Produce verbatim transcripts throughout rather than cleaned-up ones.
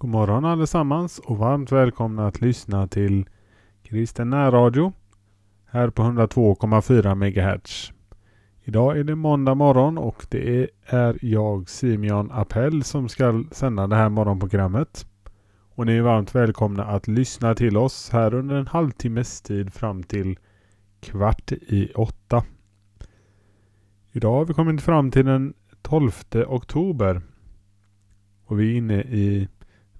God morgon allesammans och varmt välkomna att lyssna till Christer Radio här på hundra två komma fyra megahertz. Idag är det måndag morgon och det är jag, Simeon Appel, som ska sända det här morgonprogrammet. Och ni är varmt välkomna att lyssna till oss här under en halvtimmes tid fram till kvart i åtta. Idag har vi kommit fram till den tolfte oktober och vi är inne i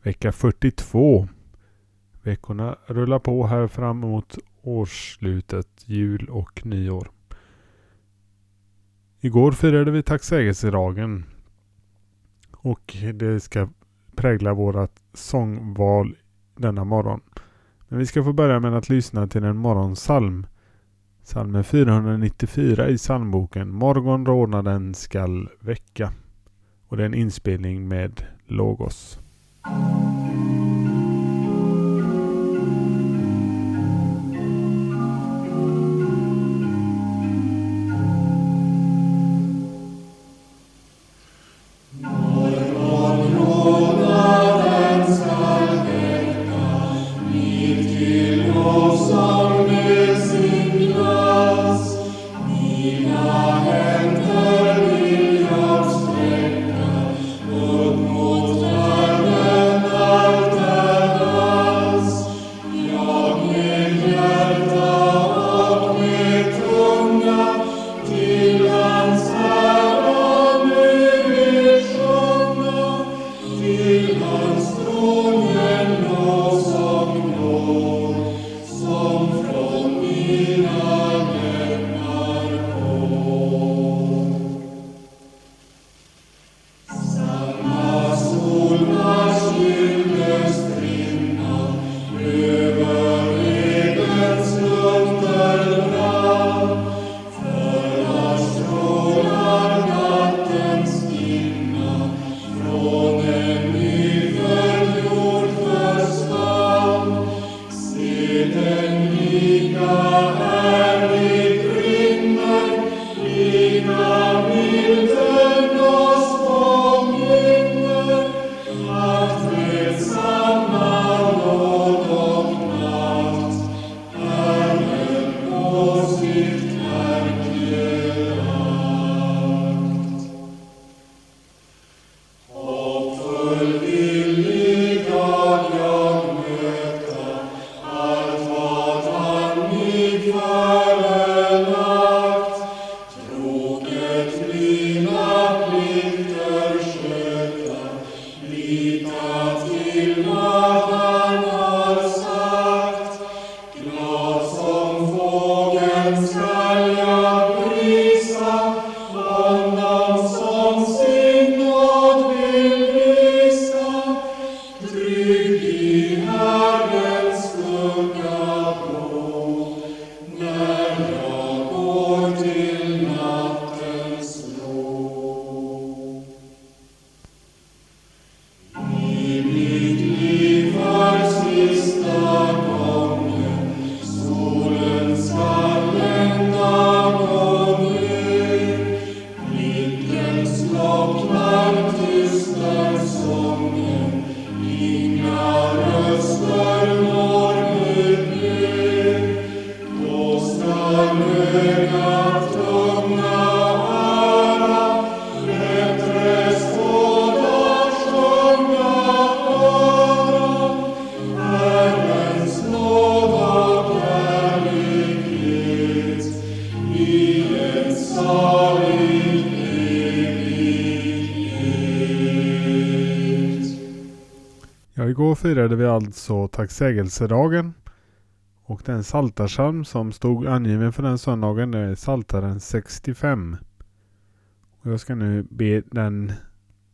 vecka fyrtiotvå. Veckorna rullar på här fram mot årsslutet, jul och nyår. Igår firade vi tacksägelsedagen och det ska prägla vårt sångval denna morgon. Men vi ska få börja med att lyssna till en morgonsalm. Salmen fyrahundranittiofyra i salmboken Morgonrodnaden skall väcka. Och det är en inspelning med Logos. Igår firade vi alltså tacksägelsedagen och den saltarsalm som stod angiven för den söndagen är Saltaren sextiofem. Och jag ska nu be den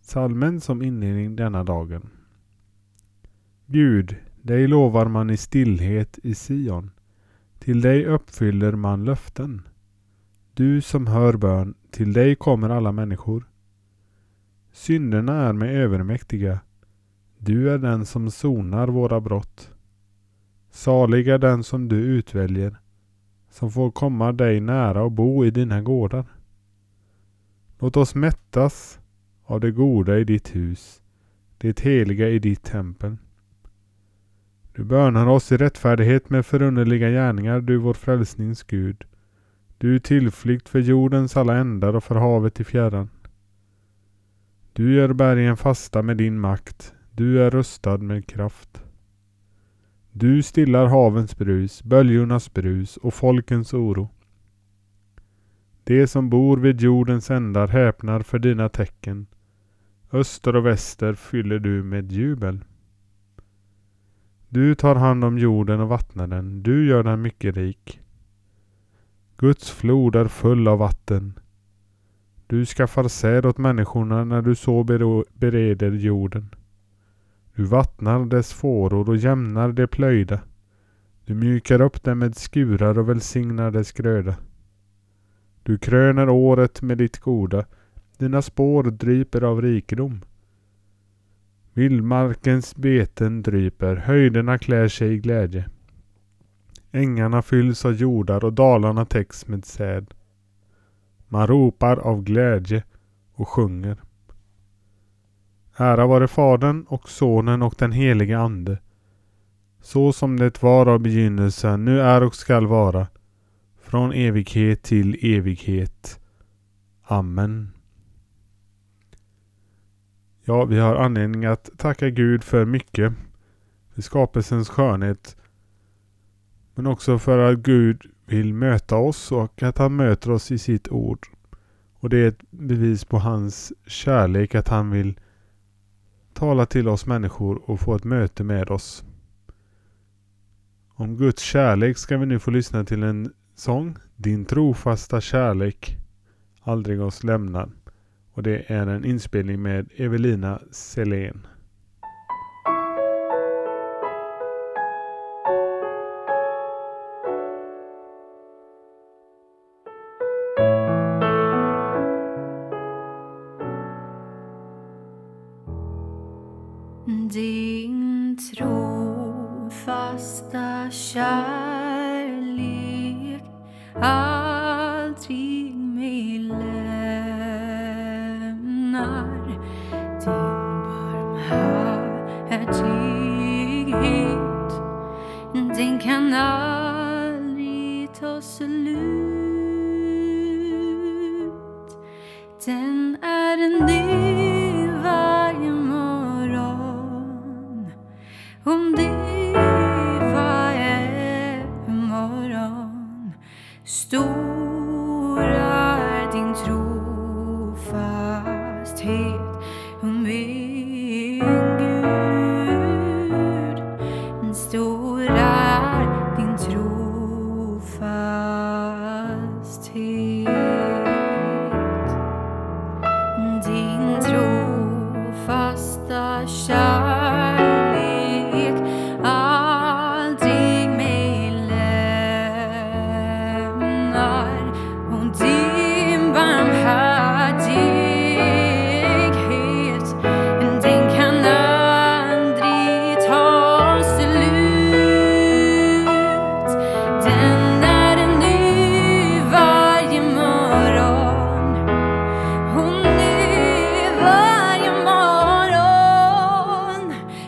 salmen som inledning denna dagen. Gud, dig lovar man i stillhet i Sion. Till dig uppfyller man löften. Du som hör bön, till dig kommer alla människor. Synderna är mig övermäktiga. Du är den som sonar våra brott. Salig är den som du utväljer, som får komma dig nära och bo i dina gårdar. Låt oss mättas av det goda i ditt hus. det heliga i ditt tempel. Du bönar oss i rättfärdighet med förunderliga gärningar, du vår frälsnings Gud. Du är tillflykt för jordens alla ändar och för havet i fjärran. Du gör bergen fasta med din makt, du är rustad med kraft. Du stillar havens brus, böljornas brus och folkens oro. De som bor vid jordens ändar häpnar för dina tecken. Öster och väster fyller du med jubel. Du tar hand om jorden och vattnar den, du gör den mycket rik. Guds flod är full av vatten. Du skaffar säd åt människorna när du så bereder jorden. Du vattnar dess fåror och jämnar det plöjda. Du mjukar upp den med skurar och välsignar dess gröda. Du kröner året med ditt goda, dina spår dryper av rikedom. Vildmarkens beten dryper, höjderna klär sig i glädje. Ängarna fylls av jordar och dalarna täcks med säd. Man ropar av glädje och sjunger. Ära vare Fadern och Sonen och den helige Ande, så som det var av begynnelsen, nu är och skall vara, från evighet till evighet. Amen. Ja, vi har anledning att tacka Gud för mycket, för skapelsens skönhet, men också för att Gud vill möta oss och att han möter oss i sitt ord. Och det är ett bevis på hans kärlek att han vill tala till oss människor och få ett möte med oss. Om Guds kärlek ska vi nu få lyssna till en sång. Din trofasta kärlek aldrig oss lämnar. Och det är en inspelning med Evelina Selén. Din trofasta kärlek aldrig mig lämnar, din barmhärtighet, den kan aldrig ta slut, den är en del. Om det var en morgon,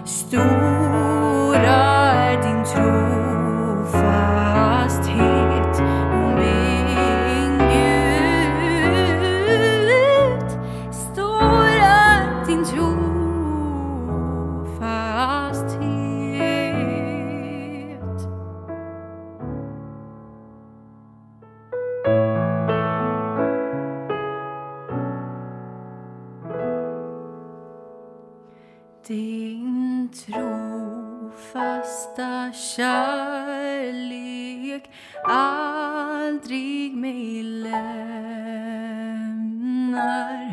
stor är din trofasthet, min Gud. Stor är din trofasthet, din trofasta kärlek. Din trofasta kärlek aldrig mig lämnar,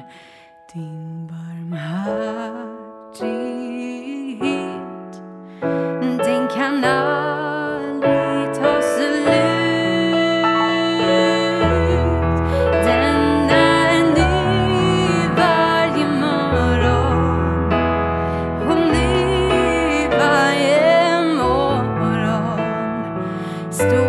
din barmhärtighet, den kan aldrig ta slut. Thank you.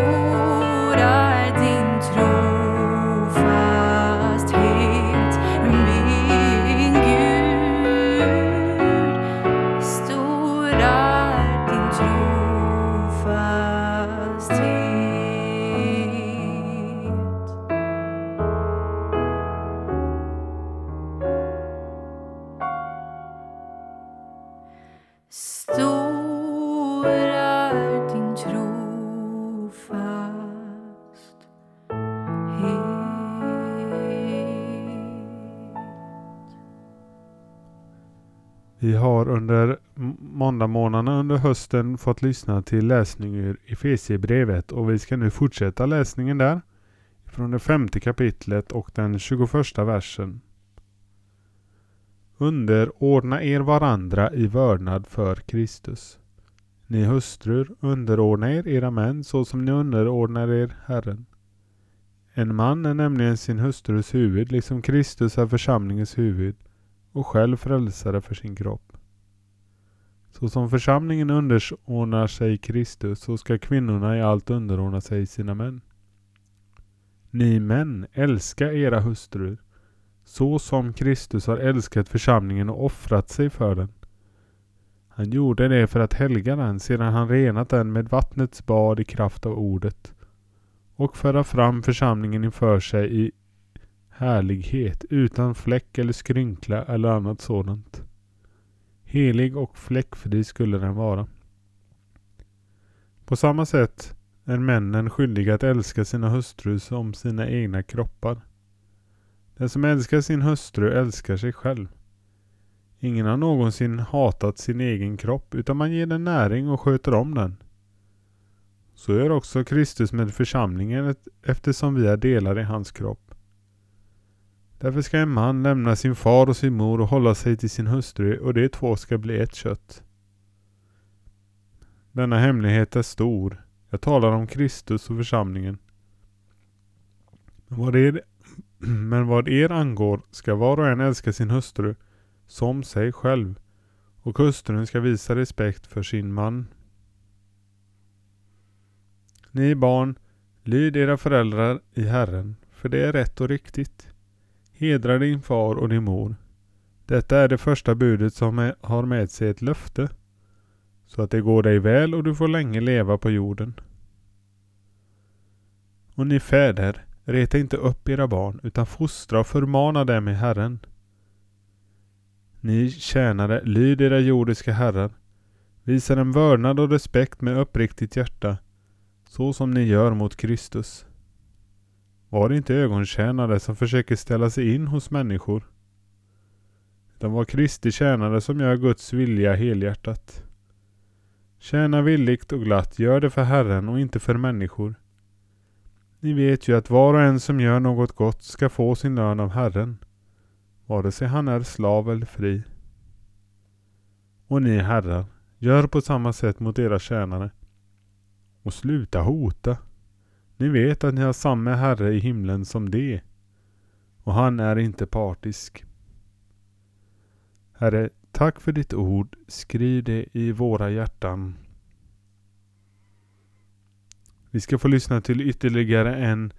Vi har under måndagmorgnarna under hösten fått lyssna till läsning ur Efesierbrevet och vi ska nu fortsätta läsningen där från det femte kapitlet och den tjugoförsta versen. Underordna er varandra i vördnad för Kristus. Ni hustrur, underordna er era män så som ni underordnar er Herren. En man är nämligen sin hustrus huvud, liksom Kristus är församlingens huvud och själv frälsare för sin kropp. Så som församlingen underordnar sig Kristus, så ska kvinnorna i allt underordna sig sina män. Ni män, älska era hustrur, så som Kristus har älskat församlingen och offrat sig för den. Han gjorde det för att helga den sedan han renat den med vattnets bad i kraft av ordet och föra fram församlingen inför sig i härlighet utan fläck eller skrynkla eller annat sådant. Helig och fläckfri skulle den vara. På samma sätt är männen skyldiga att älska sina hustrur som sina egna kroppar. Den som älskar sin hustru älskar sig själv. Ingen har någonsin hatat sin egen kropp utan man ger den näring och sköter om den. Så gör också Kristus med församlingen eftersom vi är delar i hans kropp. Därför ska en man lämna sin far och sin mor och hålla sig till sin hustru och de två ska bli ett kött. Denna hemlighet är stor. Jag talar om Kristus och församlingen. Vad är det? Men vad er angår ska var och en älska sin hustru som sig själv och hustrun ska visa respekt för sin man. Ni barn, lyd era föräldrar i Herren, för det är rätt och riktigt. Hedra din far och din mor. Detta är det första budet som har med sig ett löfte, så att det går dig väl och du får länge leva på jorden. Och ni fäder, reta inte upp era barn utan fostra och förmana dem i Herren. Ni tjänare, lyd era jordiska herrar. Visa dem vördnad och respekt med uppriktigt hjärta, så som ni gör mot Kristus. Var inte ögontjänare som försöker ställa sig in hos människor. De var Kristi tjänare som gör Guds vilja helhjärtat. Tjäna villigt och glatt, gör det för Herren och inte för människor. Ni vet ju att var och en som gör något gott ska få sin lön av Herren, vare sig han är slav eller fri. Och ni herrar, gör på samma sätt mot era tjänare. Och sluta hota. Ni vet att ni har samma herre i himlen som det, och han är inte partisk. Herre, tack för ditt ord. Skriv det i våra hjärtan. Vi ska få lyssna till ytterligare en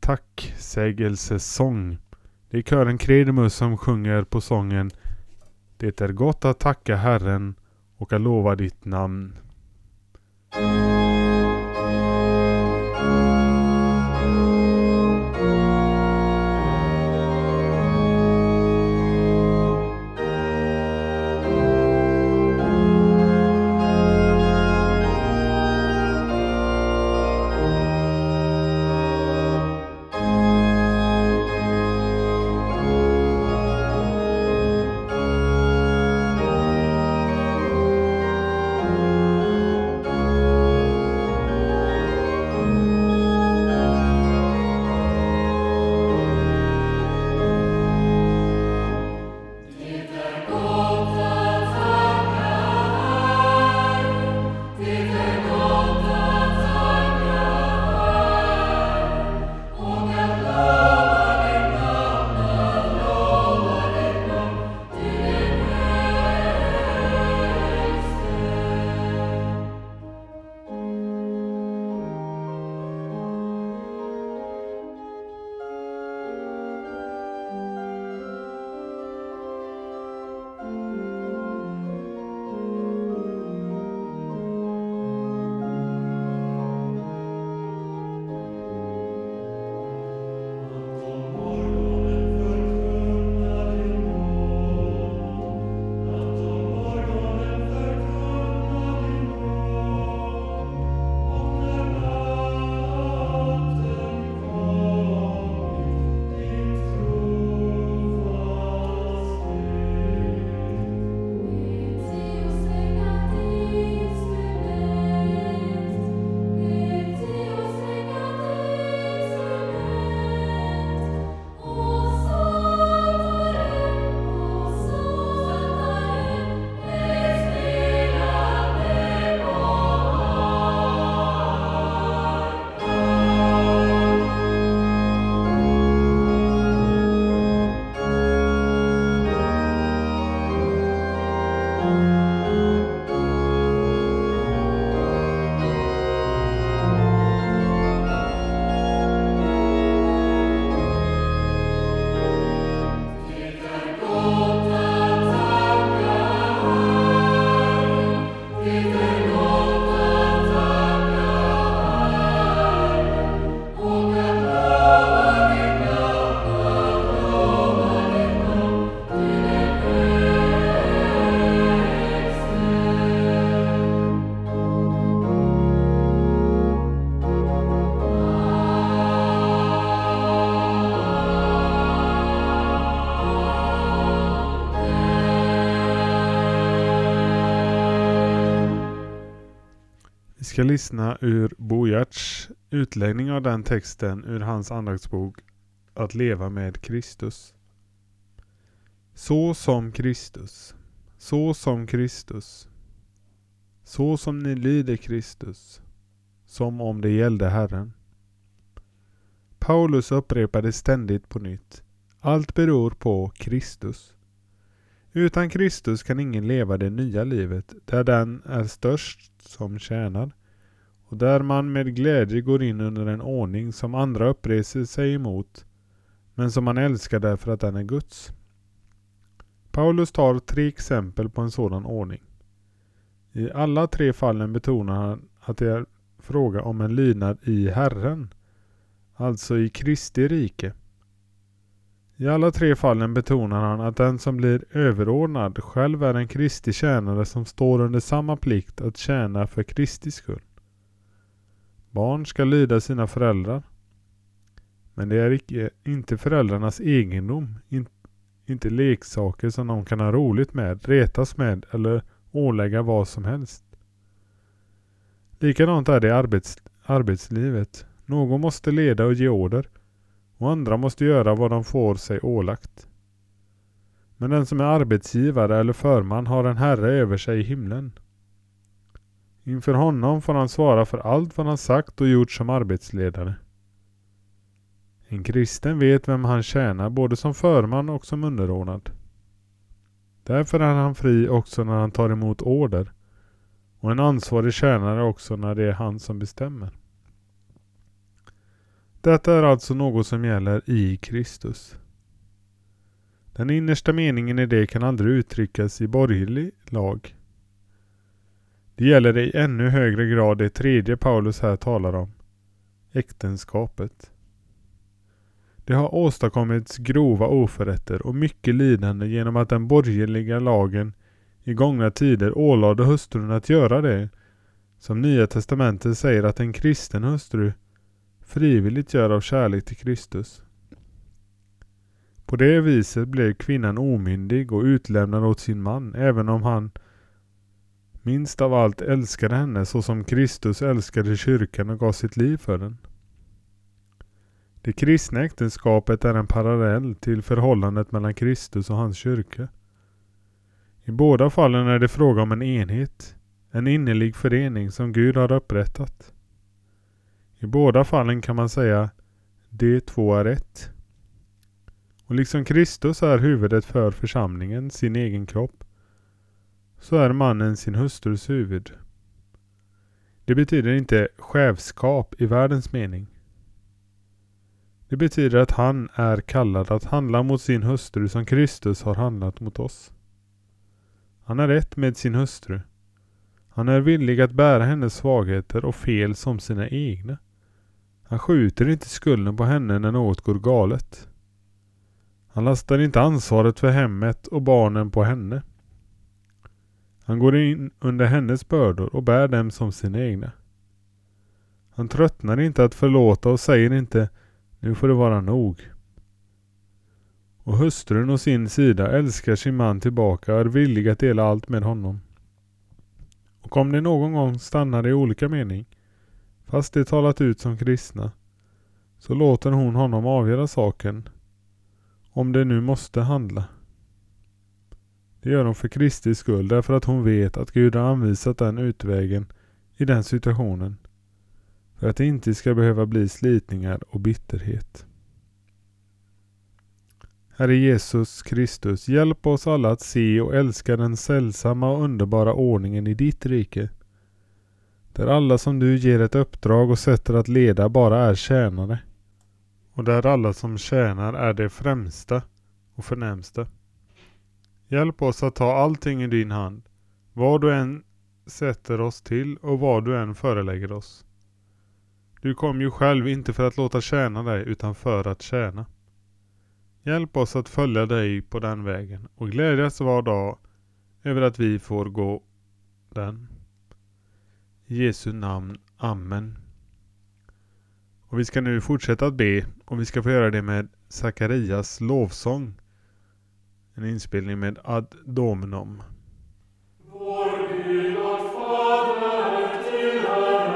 tacksägelsesång. Det är kören Kredimus som sjunger på sången Det är gott att tacka Herren och att lova ditt namn. ska lyssna ur Bojarts utläggning av den texten ur hans andaktsbok Att leva med Kristus. Så som Kristus, så som Kristus, så som ni lyder Kristus, som om det gällde Herren. Paulus upprepade ständigt på nytt: allt beror på Kristus. Utan Kristus kan ingen leva det nya livet, där den är störst som tjänar, och där man med glädje går in under en ordning som andra uppreser sig emot, men som man älskar därför att den är Guds. Paulus tar tre exempel på en sådan ordning. I alla tre fallen betonar han att det är fråga om en lydnad i Herren, alltså i Kristi rike. I alla tre fallen betonar han att den som blir överordnad själv är en Kristi tjänare som står under samma plikt att tjäna för Kristi skull. Barn ska lyda sina föräldrar, men det är icke, inte föräldrarnas egendom, in, inte leksaker som de kan ha roligt med, retas med eller ålägga vad som helst. Likadant är det i arbets, arbetslivet. Någon måste leda och ge order, och andra måste göra vad de får sig ålagt. Men den som är arbetsgivare eller förman har en herre över sig i himlen. Inför honom får han svara för allt vad han sagt och gjort som arbetsledare. En kristen vet vem han tjänar, både som förman och som underordnad. Därför är han fri också när han tar emot order, och en ansvarig tjänare också när det är han som bestämmer. Detta är alltså något som gäller i Kristus. Den innersta meningen i det kan aldrig uttryckas i borgerlig lag. Det gäller i ännu högre grad det tredje Paulus här talar om, äktenskapet. Det har åstadkommits grova oförrätter och mycket lidande genom att den borgerliga lagen i gångna tider ålade hustrun att göra det som Nya testamentet säger att en kristen hustru frivilligt gör av kärlek till Kristus. På det viset blev kvinnan omyndig och utlämnad åt sin man, även om han minst av allt älskade henne så som Kristus älskade kyrkan och gav sitt liv för den. Det kristna äktenskapet är en parallell till förhållandet mellan Kristus och hans kyrka. I båda fallen är det fråga om en enhet, en innerlig förening som Gud har upprättat. I båda fallen kan man säga de två är ett. Och liksom Kristus är huvudet för församlingen, sin egen kropp, så är mannen sin hustrus huvud. Det betyder inte chefskap i världens mening. Det betyder att han är kallad att handla mot sin hustru som Kristus har handlat mot oss. Han är ett med sin hustru. Han är villig att bära hennes svagheter och fel som sina egna. Han skjuter inte skulden på henne när något går galet. Han lastar inte ansvaret för hemmet och barnen på henne. Han går in under hennes bördor och bär dem som sina egna. Han tröttnar inte att förlåta och säger inte: nu får det vara nog. Och hustrun å sin sida älskar sin man tillbaka och är villig att dela allt med honom. Och om det någon gång stannar i olika mening, fast det talat ut som kristna, så låter hon honom avgöra saken, om det nu måste handla. Det gör hon för Kristi skull, därför att hon vet att Gud har anvisat den utvägen i den situationen, för att det inte ska behöva bli slitningar och bitterhet. Herre Jesus Kristus, hjälp oss alla att se och älska den sällsamma och underbara ordningen i ditt rike, där alla som du ger ett uppdrag och sätter att leda bara är tjänare, och där alla som tjänar är det främsta och förnämsta. Hjälp oss att ta allting i din hand, vad du än sätter oss till och vad du än förelägger oss. Du kom ju själv inte för att låta tjäna dig, utan för att tjäna. Hjälp oss att följa dig på den vägen och glädjas var dag över att vi får gå den. I Jesu namn. Amen. Och vi ska nu fortsätta att be, och vi ska få göra det med Sakarias lovsång. En inspelning med Ad Dominum. Vår Gud och Fader till Herren.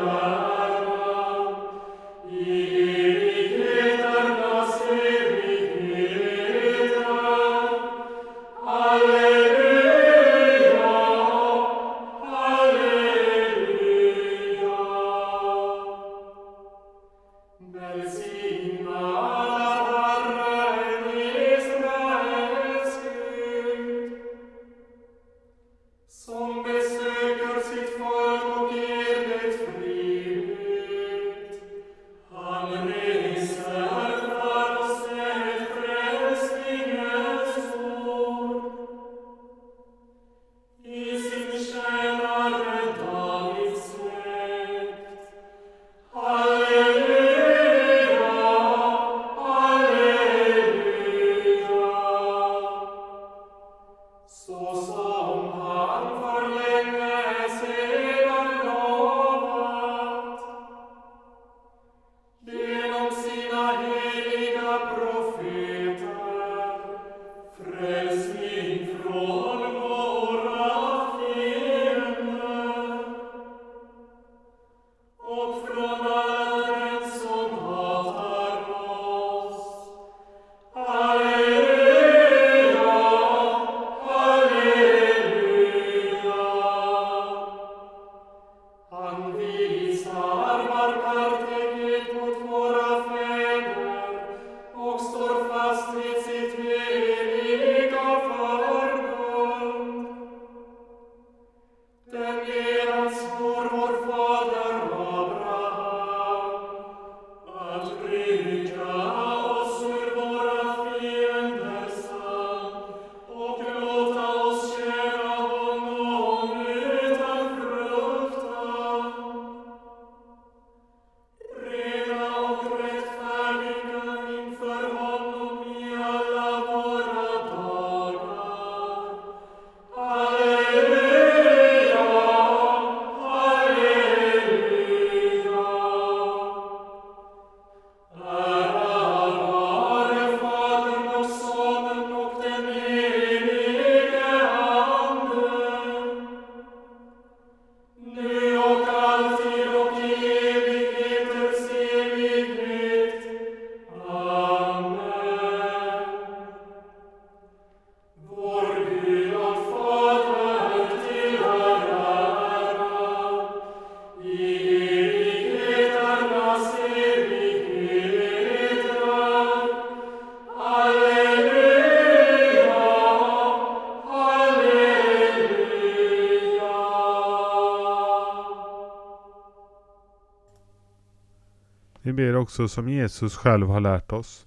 Vi ber också som Jesus själv har lärt oss.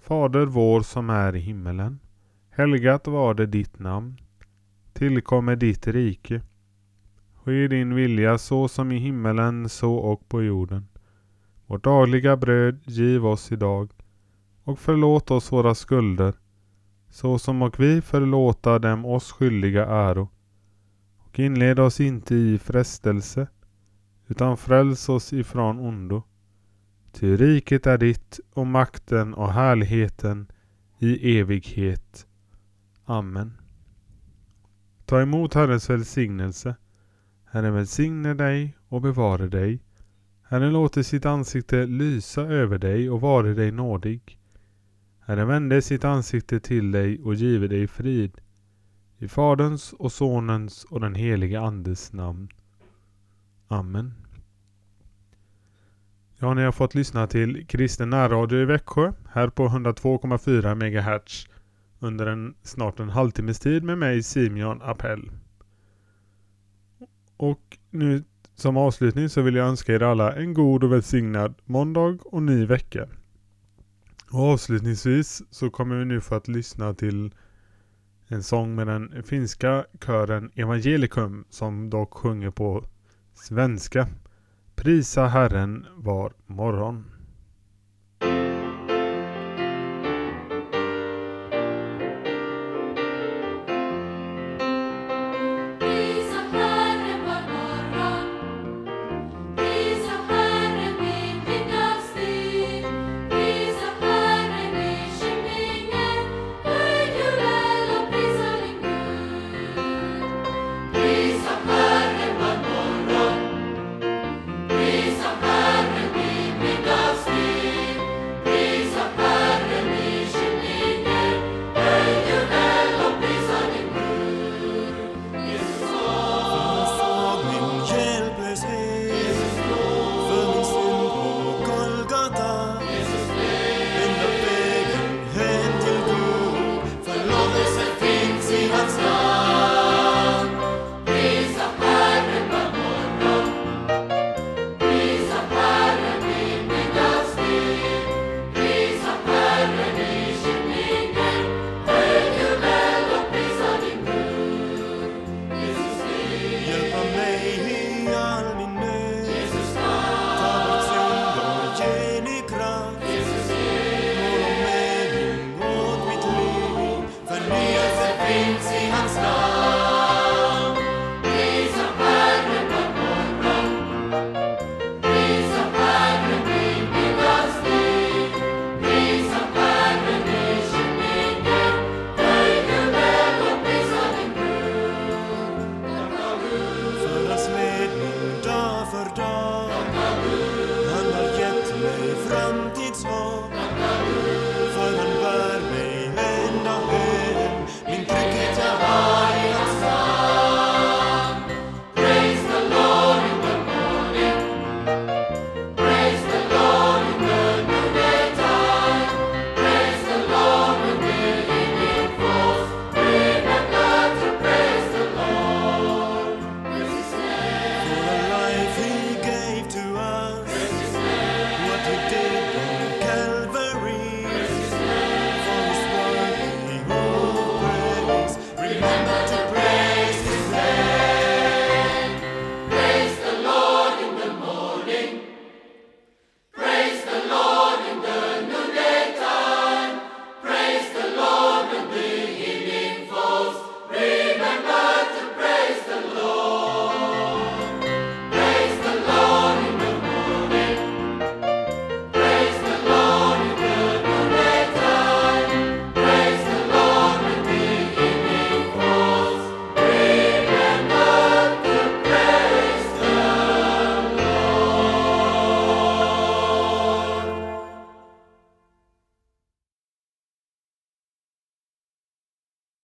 Fader vår som är i himmelen. Helgat var det ditt namn. Tillkommer ditt rike. Ske din vilja så som i himmelen så och på jorden. Vårt dagliga bröd giv oss idag. Och förlåt oss våra skulder. Så som och vi förlåta dem oss skyldiga äro. Och inled oss inte i frestelse. Utan fräls oss ifrån ondo. Ty riket är ditt och makten och härligheten i evighet. Amen. Ta emot Herrens välsignelse. Herren välsigne dig och bevara dig. Herren låter sitt ansikte lysa över dig och vare dig nådig. Herren vände sitt ansikte till dig och give dig frid. I Faderns och Sonens och den helige Andes namn. Amen. Ja, ni har fått lyssna till Christer Radio i Växjö här på hundra två komma fyra megahertz under en, snart en halvtimmes tid med mig Simeon Appel. Och nu som avslutning så vill jag önska er alla en god och välsignad måndag och ny vecka. Och avslutningsvis så kommer vi nu få att lyssna till en sång med den finska kören Evangelikum som dock sjunger på svenska. Prisa Herren var morgon.